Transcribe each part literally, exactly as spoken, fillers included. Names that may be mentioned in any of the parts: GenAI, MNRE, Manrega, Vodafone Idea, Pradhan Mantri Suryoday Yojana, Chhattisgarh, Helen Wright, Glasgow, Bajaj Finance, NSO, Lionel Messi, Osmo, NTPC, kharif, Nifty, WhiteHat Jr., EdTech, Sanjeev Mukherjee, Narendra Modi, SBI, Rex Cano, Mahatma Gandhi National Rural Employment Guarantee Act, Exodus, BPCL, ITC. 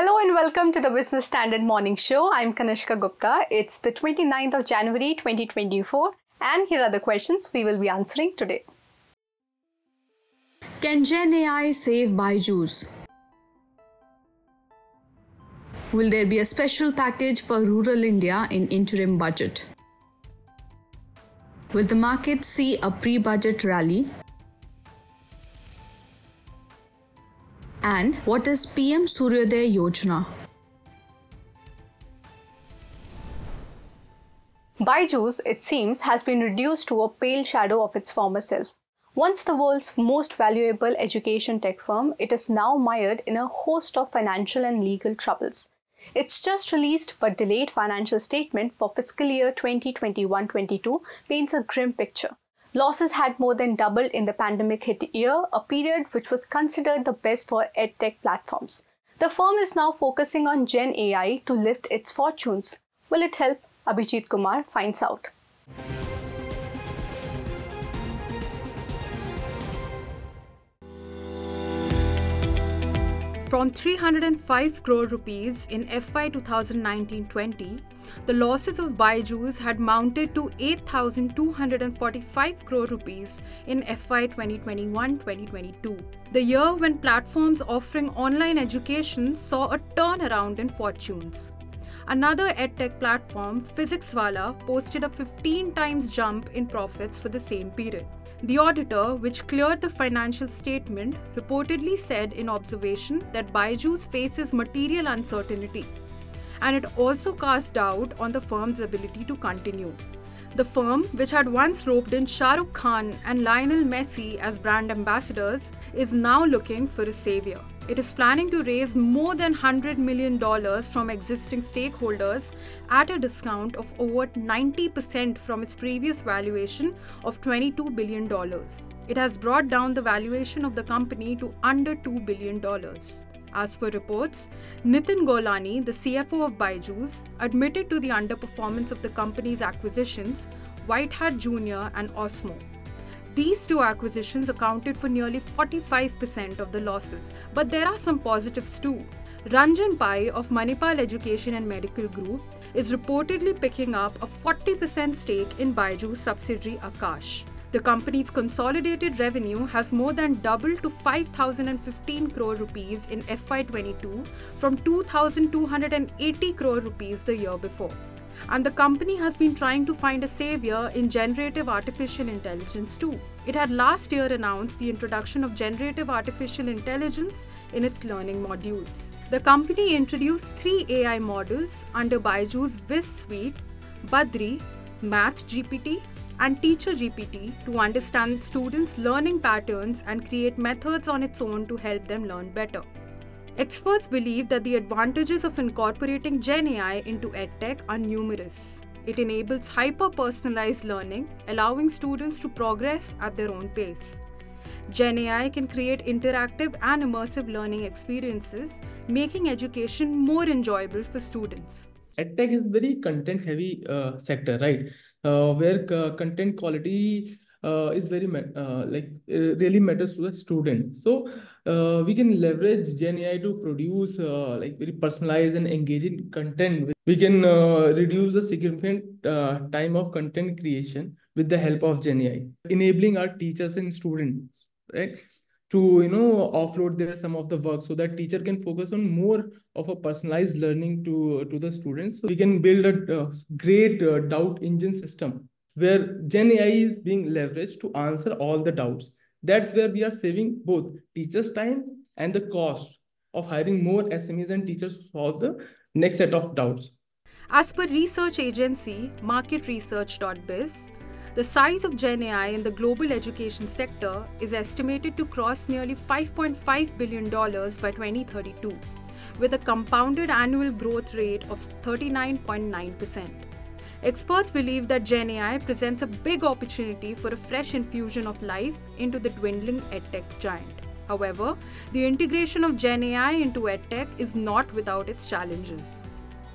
Hello and welcome to the Business Standard Morning Show. I'm Kanishka Gupta. It's the twenty-ninth of January twenty twenty-four and here are the questions we will be answering today. Can GenAI save Byju's? Will there be a special package for rural India in interim budget? Will the market see a pre-budget rally? And what is P M Suryoday Yojana? Byju's, it seems, has been reduced to a pale shadow of its former self. Once the world's most valuable education tech firm, it is now mired in a host of financial and legal troubles. Its just released but delayed financial statement for fiscal year twenty twenty-one twenty-two paints a grim picture. Losses had more than doubled in the pandemic-hit year, a period which was considered the best for EdTech platforms. The firm is now focusing on GenAI to lift its fortunes. Will it help? Abhijit Kumar finds out. From three hundred five crore rupees in F Y twenty nineteen twenty, the losses of Byju's had mounted to eight thousand two hundred forty-five crore rupees in F Y twenty twenty-one twenty twenty-two, the year when platforms offering online education saw a turnaround in fortunes. Another edtech platform, Physicswala, posted a fifteen times jump in profits for the same period. The auditor, which cleared the financial statement, reportedly said in observation that Byju's faces material uncertainty, and it also cast doubt on the firm's ability to continue. The firm, which had once roped in Shah Rukh Khan and Lionel Messi as brand ambassadors, is now looking for a savior. It is planning to raise more than one hundred million dollars from existing stakeholders at a discount of over ninety percent from its previous valuation of twenty-two billion dollars. It has brought down the valuation of the company to under two billion dollars. As per reports, Nitin Golani, the C F O of Byju's, admitted to the underperformance of the company's acquisitions, WhiteHat Junior and Osmo. These two acquisitions accounted for nearly forty-five percent of the losses. But there are some positives too. Ranjan Pai of Manipal Education and Medical Group is reportedly picking up a forty percent stake in Byju's subsidiary Akash. The company's consolidated revenue has more than doubled to five thousand fifteen crore rupees in F Y twenty-two from two thousand two hundred eighty crore rupees the year before. And the company has been trying to find a savior in Generative Artificial Intelligence too. It had last year announced the introduction of Generative Artificial Intelligence in its learning modules. The company introduced three A I models under Byju's V I S Suite, Badri, Math G P T, and Teacher G P T to understand students' learning patterns and create methods on its own to help them learn better. Experts believe that the advantages of incorporating GenAI into EdTech are numerous. It enables hyper-personalized learning, allowing students to progress at their own pace. GenAI can create interactive and immersive learning experiences, making education more enjoyable for students. EdTech is a very content-heavy uh, sector, right? Uh, where uh, content quality uh, is very uh, like really matters to the student. So uh, we can leverage GenAI to produce uh, like very personalized and engaging content. We can uh, reduce the significant uh, time of content creation with the help of GenAI, enabling our teachers and students, right, to you know offload their some of the work so that teacher can focus on more of a personalized learning to to the students. So we can build a uh, great uh, doubt engine system where GenAI is being leveraged to answer all the doubts. That's where we are saving both teachers' time and the cost of hiring more S M Es and teachers to solve the next set of doubts. As per research agency market research dot biz, the size of GenAI in the global education sector is estimated to cross nearly five point five billion dollars by twenty thirty-two, with a compounded annual growth rate of thirty-nine point nine percent. Experts believe that GenAI presents a big opportunity for a fresh infusion of life into the dwindling EdTech giant. However, the integration of GenAI into EdTech is not without its challenges.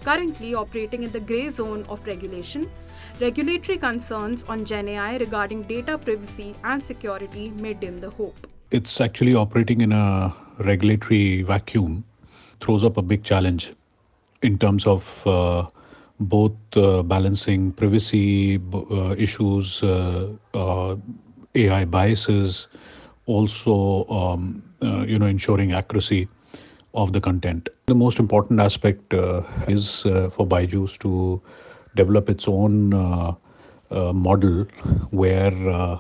Currently operating in the grey zone of regulation, regulatory concerns on GenAI regarding data privacy and security may dim the hope. It's actually operating in a regulatory vacuum. throws up a big challenge in terms of uh, both uh, balancing privacy uh, issues, uh, uh, A I biases, also um, uh, you know ensuring accuracy of the content. The most important aspect uh, is uh, for Byju's to develop its own uh, uh, model where uh,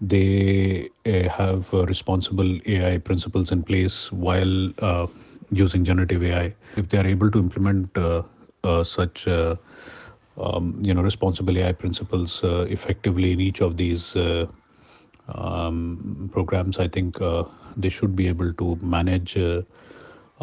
they uh, have uh, responsible A I principles in place while uh, using generative A I. If they are able to implement uh, uh, such uh, um, you know responsible A I principles uh, effectively in each of these uh, um, programs, I think uh, they should be able to manage uh,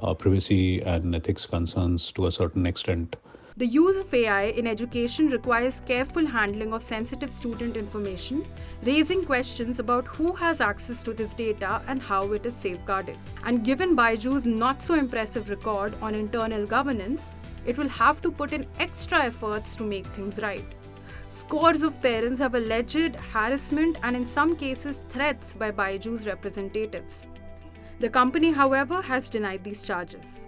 uh, privacy and ethics concerns to a certain extent. The use of A I in education requires careful handling of sensitive student information, raising questions about who has access to this data and how it is safeguarded. And given Byju's not-so-impressive record on internal governance, it will have to put in extra efforts to make things right. Scores of parents have alleged harassment and in some cases threats by Byju's representatives. The company, however, has denied these charges.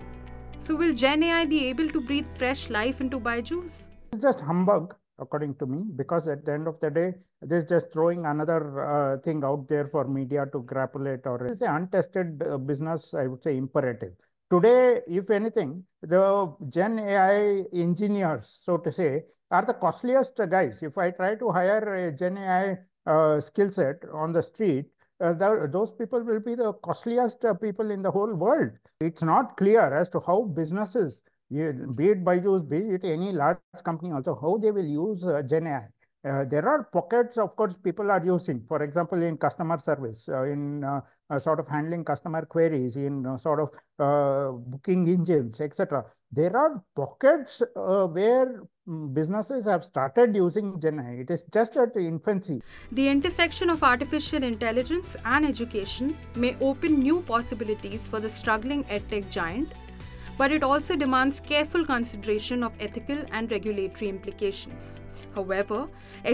So will GenAI be able to breathe fresh life into Byju's? It's just humbug, according to me, because at the end of the day, they're just throwing another uh, thing out there for media to grapple it, or it's an untested uh, business, I would say, imperative. Today, if anything, the GenAI engineers, so to say, are the costliest guys. If I try to hire a GenAI uh, skill set on the street, Uh, the, those people will be the costliest uh, people in the whole world. It's not clear as to how businesses, be it Byju's, be it any large company also, how they will use uh, GenAI. Uh, there are pockets, of course, people are using, for example, in customer service, uh, in uh, uh, sort of handling customer queries, in uh, sort of uh, booking engines, et cetera. There are pockets uh, where businesses have started using GenAI. It is just at infancy. The intersection of artificial intelligence and education may open new possibilities for the struggling edtech giant, but it also demands careful consideration of ethical and regulatory implications. However,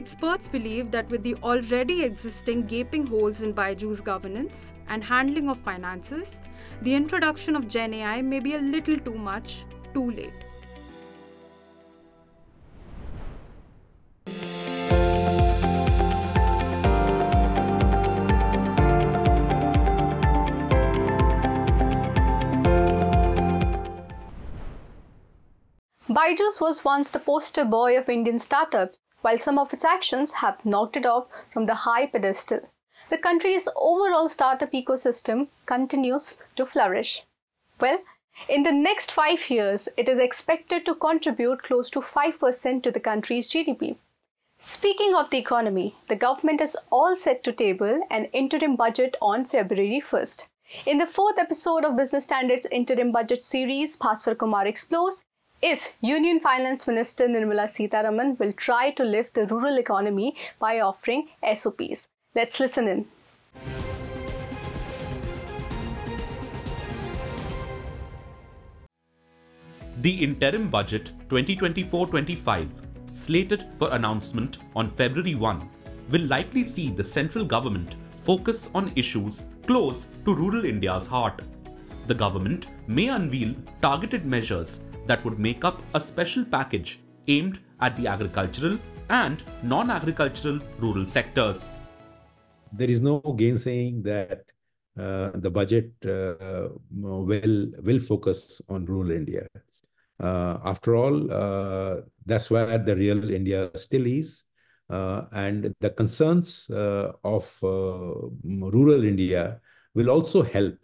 experts believe that with the already existing gaping holes in Byju's governance and handling of finances, the introduction of GenAI may be a little too much, too late. Byju's was once the poster boy of Indian startups, while some of its actions have knocked it off from the high pedestal. The country's overall startup ecosystem continues to flourish. Well, in the next five years, it is expected to contribute close to five percent to the country's G D P. Speaking of the economy, the government is all set to table an interim budget on February first. In the fourth episode of Business Standard's interim budget series, Paswar Kumar explores if Union Finance Minister Nirmala Sitharaman will try to lift the rural economy by offering S O Ps. Let's listen in. The interim budget twenty twenty-four twenty-five, slated for announcement on February first, will likely see the central government focus on issues close to rural India's heart. The government may unveil targeted measures that would make up a special package aimed at the agricultural and non-agricultural rural sectors. There is no gainsaying that uh, the budget uh, will, will focus on rural India. Uh, after all, uh, that's where the real India still is. Uh, and the concerns uh, of uh, rural India will also help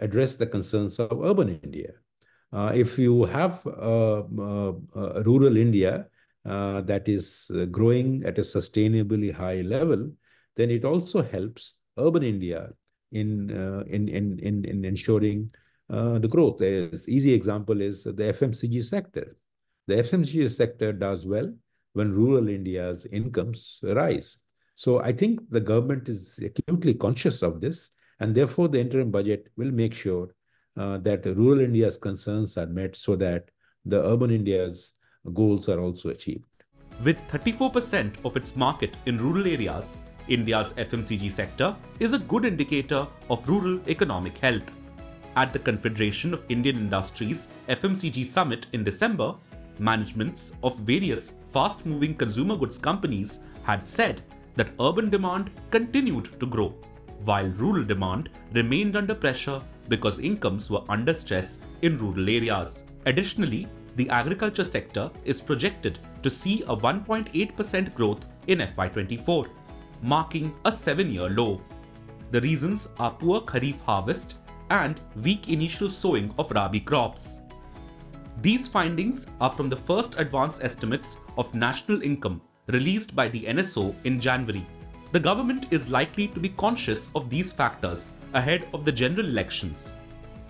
address the concerns of urban India. Uh, if you have uh, uh, uh, rural India uh, that is uh, growing at a sustainably high level, then it also helps urban India in uh, in, in, in in ensuring uh, the growth. An easy example is the F M C G sector. The F M C G sector does well when rural India's incomes rise. So I think the government is acutely conscious of this, and therefore the interim budget will make sure Uh, that rural India's concerns are met so that the urban India's goals are also achieved. With thirty-four percent of its market in rural areas, India's F M C G sector is a good indicator of rural economic health. At the Confederation of Indian Industries F M C G Summit in December, managements of various fast-moving consumer goods companies had said that urban demand continued to grow, while rural demand remained under pressure because incomes were under stress in rural areas. Additionally, the agriculture sector is projected to see a one point eight percent growth in F Y twenty-four, marking a seven-year low. The reasons are poor kharif harvest and weak initial sowing of rabi crops. These findings are from the first advanced estimates of national income released by the N S O in January. The government is likely to be conscious of these factors ahead of the general elections.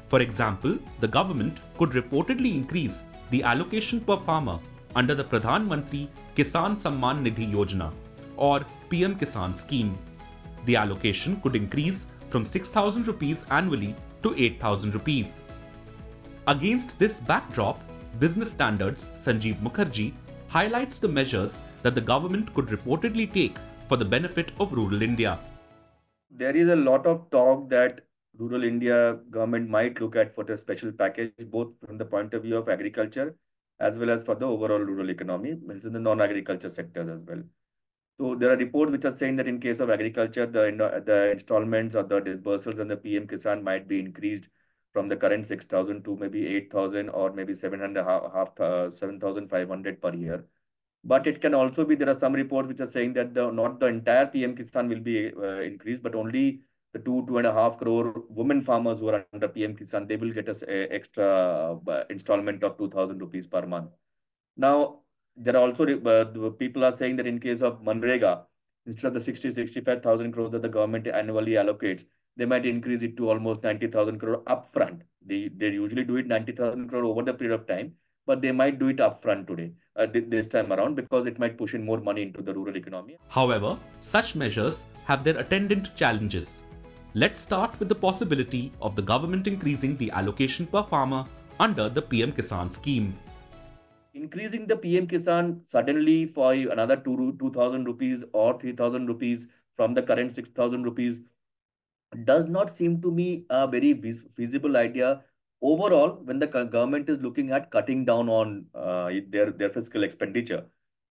For example, the government could reportedly increase the allocation per farmer under the Pradhan Mantri Kisan Samman Nidhi Yojana or P M Kisan scheme. The allocation could increase from six thousand rupees annually to eight thousand rupees. Against this backdrop, Business Standard's Sanjeev Mukherjee highlights the measures that the government could reportedly take for the benefit of rural India. There is a lot of talk that rural India government might look at for a special package, both from the point of view of agriculture as well as for the overall rural economy, which is in the non-agriculture sectors as well. So there are reports which are saying that in case of agriculture, the, the installments or the disbursals and the P M Kisan might be increased from the current six thousand to maybe eight thousand or maybe seven thousand five hundred per year. But it can also be, there are some reports which are saying that the, not the entire P M Kisan will be uh, increased, but only the two, two and a half crore women farmers who are under P M Kisan, they will get an extra installment of two thousand rupees per month. Now, there are also uh, people are saying that in case of Manrega, instead of the sixty to sixty-five thousand crores that the government annually allocates, they might increase it to almost ninety thousand crore upfront. They, they usually do it ninety thousand crore over the period of time, but they might do it upfront today, uh, this time around, because it might push in more money into the rural economy. However, such measures have their attendant challenges. Let's start with the possibility of the government increasing the allocation per farmer under the P M Kisan scheme. Increasing the P M Kisan suddenly for another two thousand rupees or three thousand rupees from the current six thousand rupees does not seem to me a very feasible idea overall when the government is looking at cutting down on uh, their, their fiscal expenditure.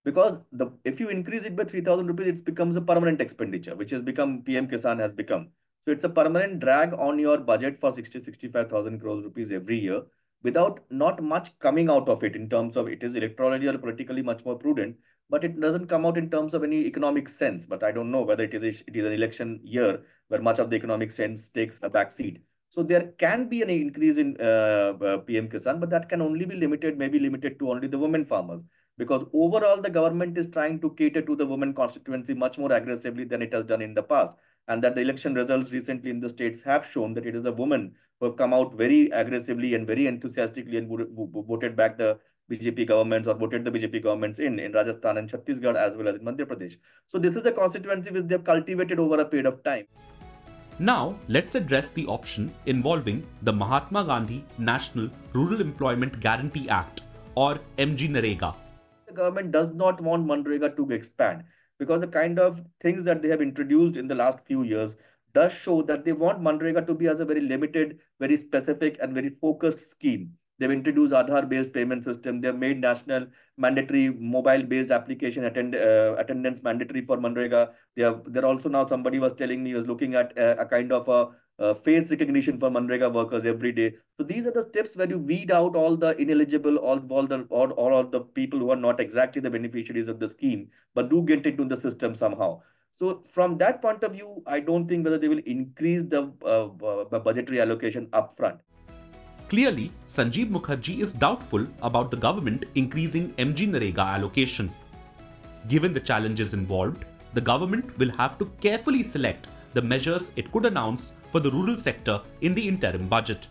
Because the if you increase it by three thousand rupees, it becomes a permanent expenditure, which has become P M Kisan has become. So it's a permanent drag on your budget for sixty to sixty-five thousand crores rupees every year without not much coming out of it in terms of it is electorally or politically much more prudent, but it doesn't come out in terms of any economic sense. But I don't know whether it is, a, it is an election year where much of the economic sense takes a backseat. So there can be an increase in uh, uh, P M Kisan, but that can only be limited, maybe limited to only the women farmers, because overall the government is trying to cater to the women constituency much more aggressively than it has done in the past. And that the election results recently in the states have shown that it is the women who have come out very aggressively and very enthusiastically and voted back the B J P governments or voted the B J P governments in, in Rajasthan and Chhattisgarh as well as in Madhya Pradesh. So this is the constituency which they have cultivated over a period of time. Now let's address the option involving the Mahatma Gandhi National Rural Employment Guarantee Act or M G Narega. The government does not want Manrega to expand, because the kind of things that they have introduced in the last few years does show that they want Manrega to be as a very limited, very specific and very focused scheme. They've introduced Aadhaar-based payment system. They've made national mandatory mobile-based application attend, uh, attendance mandatory for Manrega. They have, they're also now, somebody was telling me, was looking at a, a kind of a, a face recognition for Manrega workers every day. So these are the steps where you weed out all the ineligible, all, all, the, all, all of the people who are not exactly the beneficiaries of the scheme, but do get into the system somehow. So from that point of view, I don't think whether they will increase the uh, budgetary allocation upfront. Clearly, Sanjeev Mukherjee is doubtful about the government increasing M G Narega allocation. Given the challenges involved, the government will have to carefully select the measures it could announce for the rural sector in the interim budget.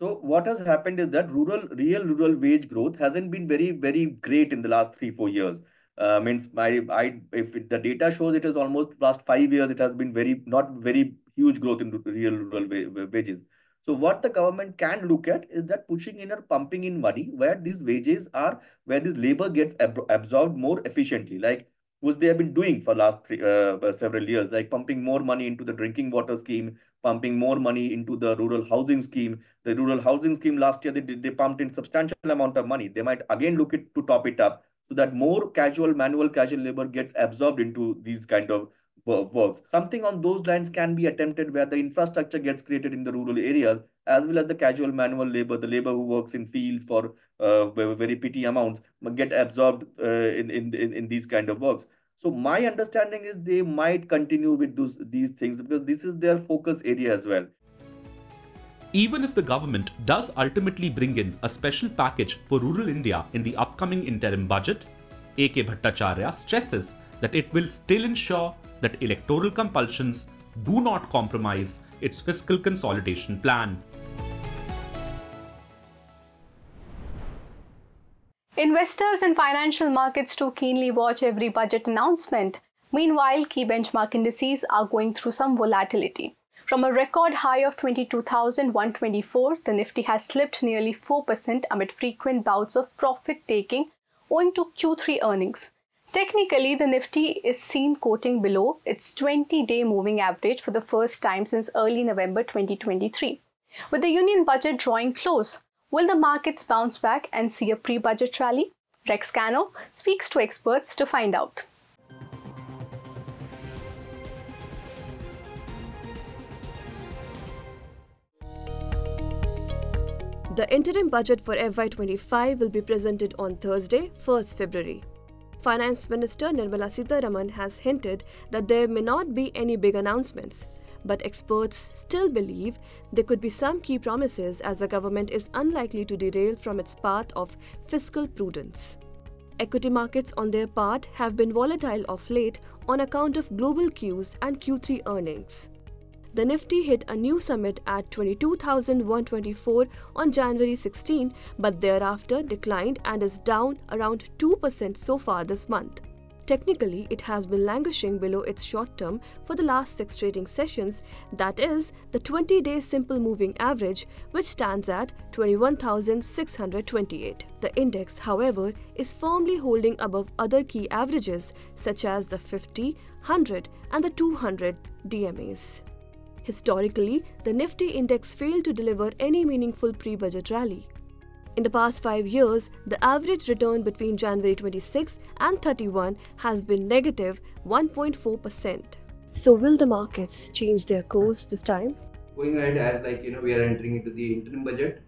So what has happened is that rural, real rural wage growth hasn't been very, very great in the last three, four years. Uh, means I, I, if it, the data shows it is almost last five years, it has been very, not very huge growth in real rural wages. So what the government can look at is that pushing in or pumping in money where these wages are, where this labor gets ab- absorbed more efficiently. Like which they have been doing for last three, uh, several years, like pumping more money into the drinking water scheme, pumping more money into the rural housing scheme. The rural housing scheme last year, they, they pumped in substantial amount of money. They might again look it to top it up so that more casual, manual casual labor gets absorbed into these kind of works. Something on those lines can be attempted where the infrastructure gets created in the rural areas, as well as the casual manual labor, the labor who works in fields for uh, very petty amounts, get absorbed uh, in, in, in these kind of works. So my understanding is they might continue with those, these things because this is their focus area as well. Even if the government does ultimately bring in a special package for rural India in the upcoming interim budget, A K Bhattacharya stresses that it will still ensure that electoral compulsions do not compromise its fiscal consolidation plan. Investors and financial markets too keenly watch every budget announcement. Meanwhile, key benchmark indices are going through some volatility. From a record high of twenty-two thousand one hundred twenty-four, the Nifty has slipped nearly four percent amid frequent bouts of profit-taking owing to Q three earnings. Technically, the Nifty is seen quoting below its twenty-day moving average for the first time since early November twenty twenty-three. With the union budget drawing close, will the markets bounce back and see a pre-budget rally? Rex Cano speaks to experts to find out. The interim budget for F Y twenty-five will be presented on Thursday, first February. Finance Minister Nirmala Sitharaman has hinted that there may not be any big announcements, but experts still believe there could be some key promises as the government is unlikely to derail from its path of fiscal prudence. Equity markets, on their part, have been volatile of late on account of global cues and Q three earnings. The Nifty hit a new summit at twenty-two thousand one hundred twenty-four on January sixteenth, but thereafter declined and is down around two percent so far this month. Technically, it has been languishing below its short term for the last six trading sessions, that is, the twenty-day simple moving average, which stands at twenty-one thousand six hundred twenty-eight. The index, however, is firmly holding above other key averages such as the fifty, one hundred and the two hundred D M As. Historically, the Nifty index failed to deliver any meaningful pre-budget rally. In the past five years, the average return between January twenty-sixth and thirty-first has been negative one point four percent. So will the markets change their course this time? Going ahead, as like you know, we are entering into the interim budget,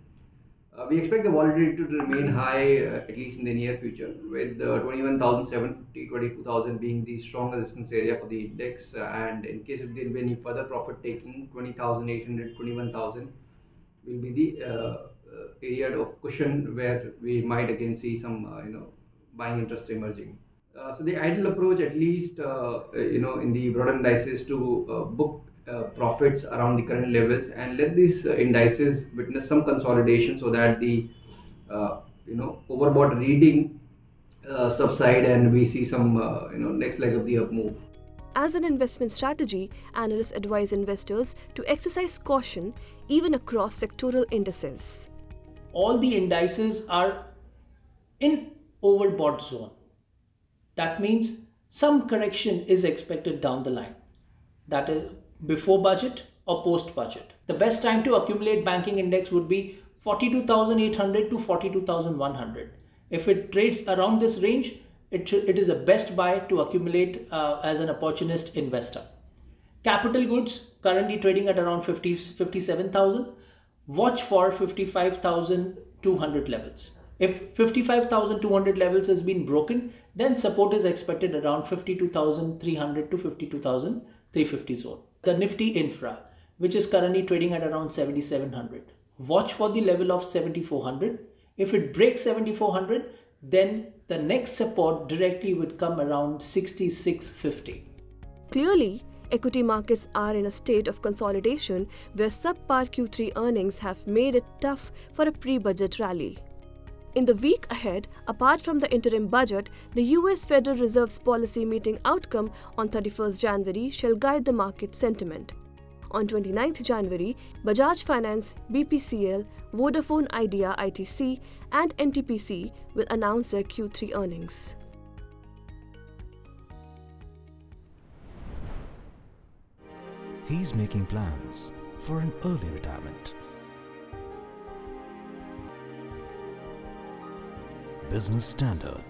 uh, we expect the volatility to remain high uh, at least in the near future, with uh, twenty-one thousand seven hundred fifty, twenty-two thousand being the strong resistance area for the index, uh, and in case if there will be any further profit taking, twenty thousand eight hundred, twenty-one thousand will be the uh, area of cushion where we might again see some uh, you know buying interest emerging. Uh, so the ideal approach, at least uh, you know in the broader indices, to uh, book uh, profits around the current levels and let these uh, indices witness some consolidation so that the uh, you know overbought reading uh, subside and we see some uh, you know next leg of the up move. As an investment strategy, analysts advise investors to exercise caution even across sectoral indices. All the indices are in overbought zone. That means some correction is expected down the line, that is before budget or post budget. The best time to accumulate banking index would be forty-two thousand eight hundred to forty-two thousand one hundred. If it trades around this range, it, should, it is a best buy to accumulate uh, as an opportunist investor. Capital goods currently trading at around fifty, fifty-seven thousand. Watch for fifty-five thousand two hundred levels. If fifty-five thousand two hundred levels has been broken, then support is expected around fifty-two thousand three hundred to fifty-two thousand three hundred fifty zone. The Nifty Infra, which is currently trading at around seventy-seven hundred. Watch for the level of seventy-four hundred. If it breaks seventy-four hundred, then the next support directly would come around sixty-six fifty. Clearly, equity markets are in a state of consolidation where subpar Q three earnings have made it tough for a pre-budget rally. In the week ahead, apart from the interim budget, the U S Federal Reserve's policy meeting outcome on thirty-first January shall guide the market sentiment. On twenty-ninth January, Bajaj Finance, B P C L, Vodafone Idea I T C and N T P C will announce their Q three earnings. he's making plans for an early retirement. Business Standard.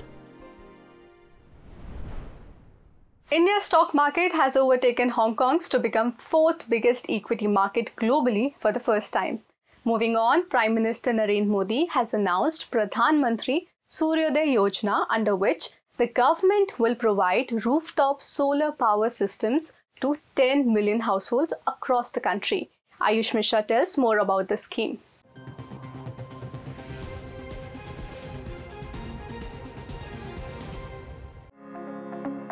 India's stock market has overtaken Hong Kong's to become fourth biggest equity market globally for the first time. Moving on, Prime Minister Narendra Modi has announced Pradhan Mantri Suryoday Yojana, under which the government will provide rooftop solar power systems to ten million households across the country. Ayush Mishra tells more about the scheme.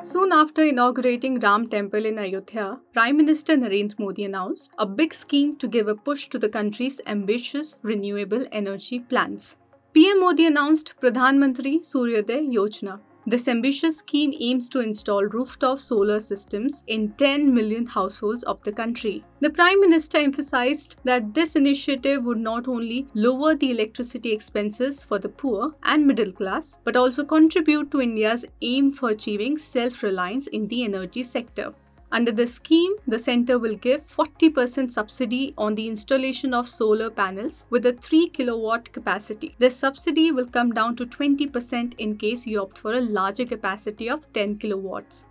Soon after inaugurating Ram Temple in Ayodhya, Prime Minister Narendra Modi announced a big scheme to give a push to the country's ambitious renewable energy plans. P M Modi announced Pradhan Mantri Suryoday Yojana. This ambitious scheme aims to install rooftop solar systems in ten million households of the country. The Prime Minister emphasized that this initiative would not only lower the electricity expenses for the poor and middle class, but also contribute to India's aim for achieving self-reliance in the energy sector. Under the scheme, the centre will give forty percent subsidy on the installation of solar panels with a three kilowatt capacity. This subsidy will come down to twenty percent in case you opt for a larger capacity of ten kilowatts.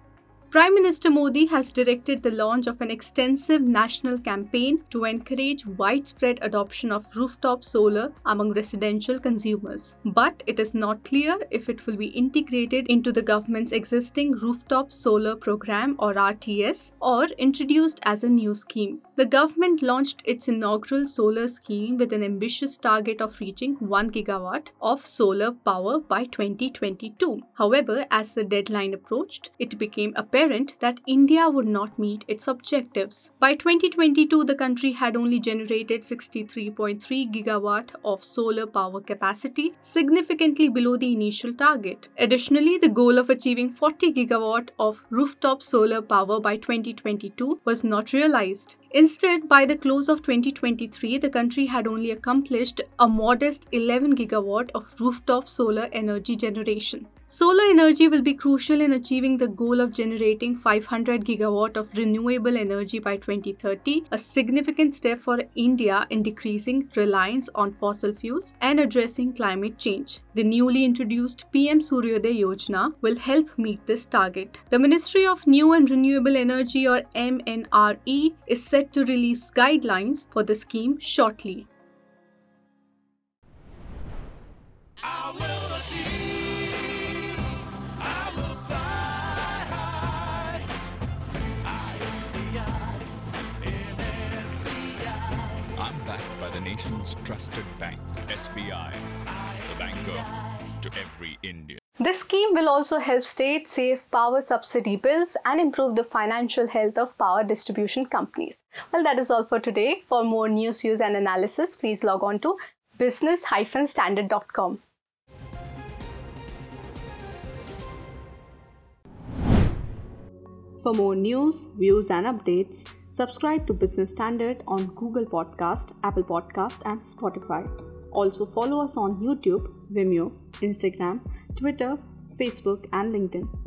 Prime Minister Modi has directed the launch of an extensive national campaign to encourage widespread adoption of rooftop solar among residential consumers. But it is not clear if it will be integrated into the government's existing rooftop solar program or R T S or introduced as a new scheme. The government launched its inaugural solar scheme with an ambitious target of reaching one gigawatt of solar power by twenty twenty-two. However, as the deadline approached, it became apparent Apparent that India would not meet its objectives. By twenty twenty-two, the country had only generated sixty-three point three gigawatt of solar power capacity, significantly below the initial target. Additionally, the goal of achieving forty gigawatt of rooftop solar power by twenty twenty-two was not realized. Instead, by the close of twenty twenty-three, the country had only accomplished a modest eleven gigawatt of rooftop solar energy generation. Solar energy will be crucial in achieving the goal of generating five hundred gigawatt of renewable energy by twenty thirty, a significant step for India in decreasing reliance on fossil fuels and addressing climate change. The newly introduced P M Suryoday Yojana will help meet this target. The Ministry of New and Renewable Energy, or M N R E, is set to release guidelines for the scheme shortly. I will achieve, I will fly high. I am the I, N S B I. I'm backed by the nation's trusted bank, S B I, the banker to every Indian. This scheme will also help states save power subsidy bills and improve the financial health of power distribution companies. Well, that is all for today. For more news, views and analysis, please log on to business dash standard dot com. For more news, views and updates, subscribe to Business Standard on Google Podcast, Apple Podcast and Spotify. Also follow us on YouTube, Vimeo, Instagram, Twitter, Facebook and LinkedIn.